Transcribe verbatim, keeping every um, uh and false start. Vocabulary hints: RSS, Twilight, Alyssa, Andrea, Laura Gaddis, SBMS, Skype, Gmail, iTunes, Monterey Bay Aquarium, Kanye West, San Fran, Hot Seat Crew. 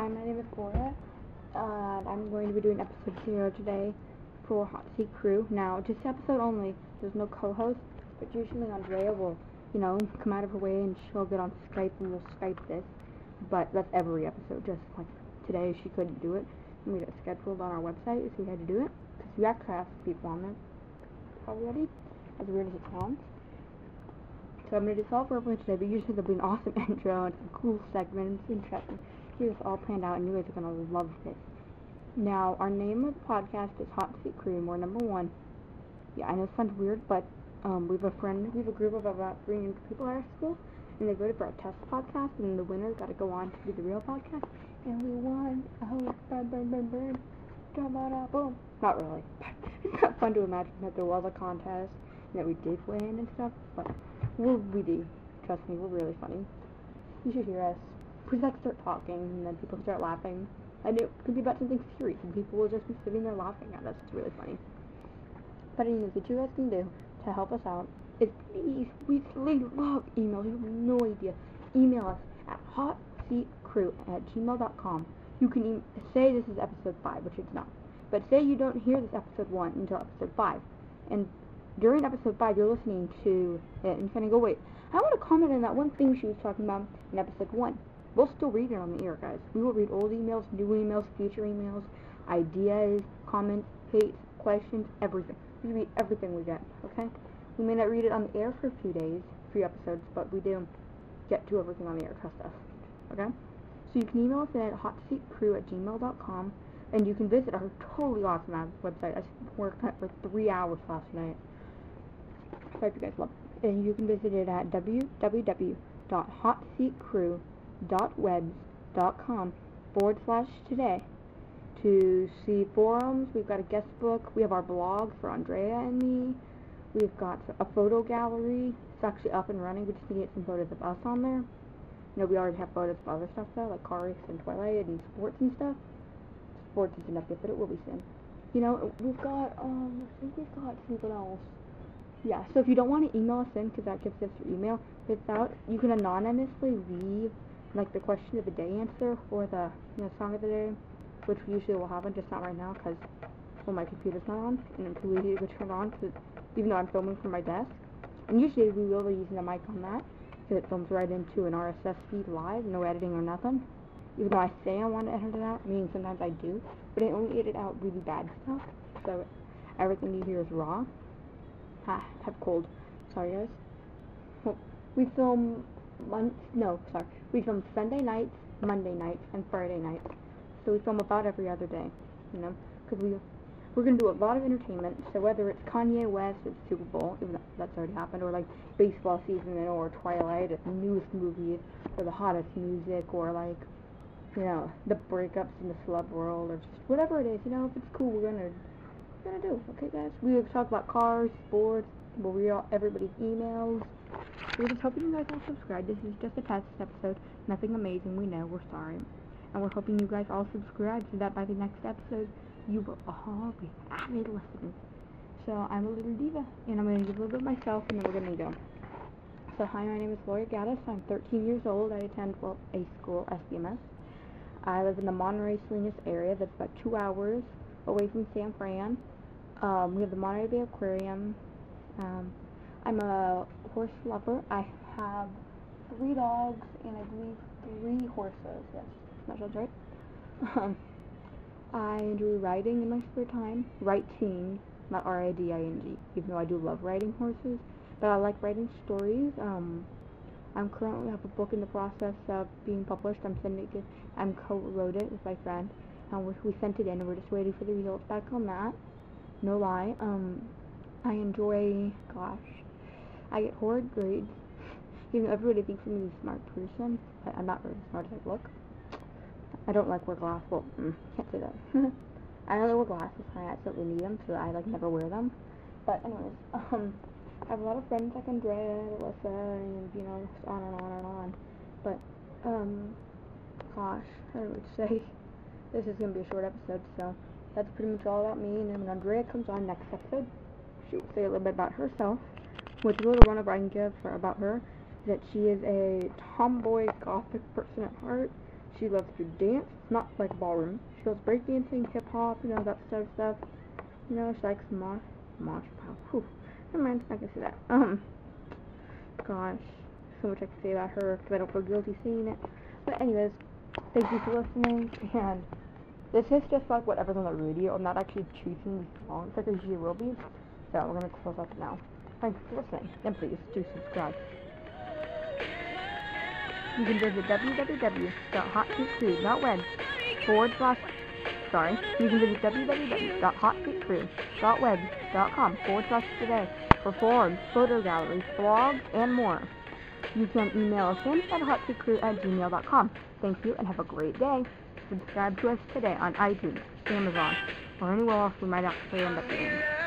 Hi, my name is Laura. Uh, I'm going to be doing episode zero today for Hot Seat Crew. Now, just episode only. There's no co-host, but usually Andrea will, you know, come out of her way and she'll get on Skype and we'll Skype this. But that's every episode. Just like today, she couldn't do it, and we got scheduled on our website, so we had to do it because we actually have people on there already. As weird as it sounds. So I'm going to do solve verbally today, but usually there'll be an awesome intro and some cool segments, interesting. Here's all planned out, and you guys are going to love this. Now, our name of the podcast is Hot Seat Crew, and we're number one. Yeah, I know it sounds weird, but um, we have a friend, we have a group of about three hundred people at our school, and they voted for our test podcast, and the winner got to go on to do the real podcast, and we won. Oh, burn, burn, burn, burn. Da-da-da, boom. Not really, but it's not fun to imagine that there was a contest, and that we did win and stuff, but... We'll we do. Trust me, we're really funny. You should hear us. We just like start talking, and then people start laughing. And it could be about something serious, and people will just be sitting there laughing at us. It's really funny. But anyways, what you guys can do to help us out is please, we really love emails. You have no idea. Email us at hotseatcrew at gmail dot com. You can e- say this is episode five, which it's not. But say you don't hear this episode one until episode five, and during episode five, you're listening to it, and you're going to go, wait, I want to comment on that one thing she was talking about in episode one. We'll still read it on the air, guys. We will read old emails, new emails, future emails, ideas, comments, hates, questions, everything. We read everything we get, okay? We may not read it on the air for a few days, few episodes, but we do get to everything on the air, trust us, okay? So you can email us at hotseatcrew at gmail dot com, and you can visit our totally awesome website. I worked on it for three hours last night. I hope you guys love it. And you can visit it at www dot hotseatcrew dot webs dot com forward slash today to see forums. We've got a guest book. We have our blog for Andrea and me. We've got a photo gallery. It's actually up and running. We just need to get some photos of us on there. You know, we already have photos of other stuff, though, like car races and Twilight and sports and stuff. Sports isn't up yet, but it will be soon. You know, we've got, um, I think we've got something else. Yeah, so if you don't want to email us in, because that gives us your email, without, you can anonymously leave, like, the question of the day answer, or the, you know, song of the day, which we usually will have on, just not right now, because, well, my computer's not on, and it's too easy to turn on, cause even though I'm filming from my desk, and usually we will be using a mic on that, because it films right into an R S S feed live, no editing or nothing, even though I say I want to edit it out, meaning sometimes I do, but I only edit out really bad stuff, so everything you hear is raw. Ah, I have cold. Sorry, guys. Well, we film month, no, sorry. We film Sunday nights, Monday nights, and Friday nights. So we film about every other day, you know, because we, we're going to do a lot of entertainment. So whether it's Kanye West or the Super Bowl, even though that's already happened, or like baseball season, or Twilight, or the newest movies, or the hottest music, or like, you know, the breakups in the celeb world, or just whatever it is, you know, if it's cool, we're going to... gonna do, okay guys? We will talk about cars, sports, we'll read all everybody's emails. We're just hoping you guys all subscribe. This is just a test episode. Nothing amazing, we know, we're sorry. And we're hoping you guys all subscribe so that by the next episode you will all be avid listeners. So I'm a little diva and I'm gonna give a little bit of myself and then we're gonna go. So hi, my name is Laura Gaddis. I'm thirteen years old. I attend well a school, S B M S. I live in the Monterey Salinas area that's about two hours away from San Fran. Um, we have the Monterey Bay Aquarium. Um, I'm a horse lover. I have three dogs and I believe three horses. Yes, that sounds right. Um, I enjoy riding in my spare time. Writing, not R I D I N G, even though I do love riding horses. But I like writing stories. Um, I'm currently have a book in the process of being published. I'm sending it. I'm co-wrote it with my friend. Um, we, we sent it in and we're just waiting for the results back on that. No lie, um, I enjoy, gosh, I get horrid grades, even though everybody thinks I'm a smart person, but I'm not really smart as I look. I don't like wear glasses, well, mm, can't say that. I only wear glasses when I absolutely need them, so I, like, never wear them. But anyways, um, I have a lot of friends like Andrea, Alyssa, and, you know, just on and on and on. But, um, gosh, I would say this is going to be a short episode, so... That's pretty much all about me, and then when Andrea comes on next episode, she will say a little bit about herself, which a little run-over I can give for about her, that she is a tomboy, gothic person at heart, She loves to dance, not like ballroom. She loves breakdancing, hip hop, you know, that sort of stuff. You know, she likes mosh, mosh pile. Whew. Never mind, I can see that. Um, gosh, so much I can say about her because I don't feel guilty seeing it. But anyways, thank you for listening. And this is just like whatever's on the radio. I'm not actually choosing these songs like I usually will be. So we're gonna close up now. Thanks for listening, and please do subscribe. You can visit www dot hot seat crew dot web forward slash, sorry, you can visit www dot hot seat crew dot web dot com forward slash today for forums, photo galleries, blogs, and more. You can email us in at hot seat crew at gmail dot com. Thank you and have a great day. Subscribe to us today on iTunes, Amazon, or anywhere else we might actually end up doing.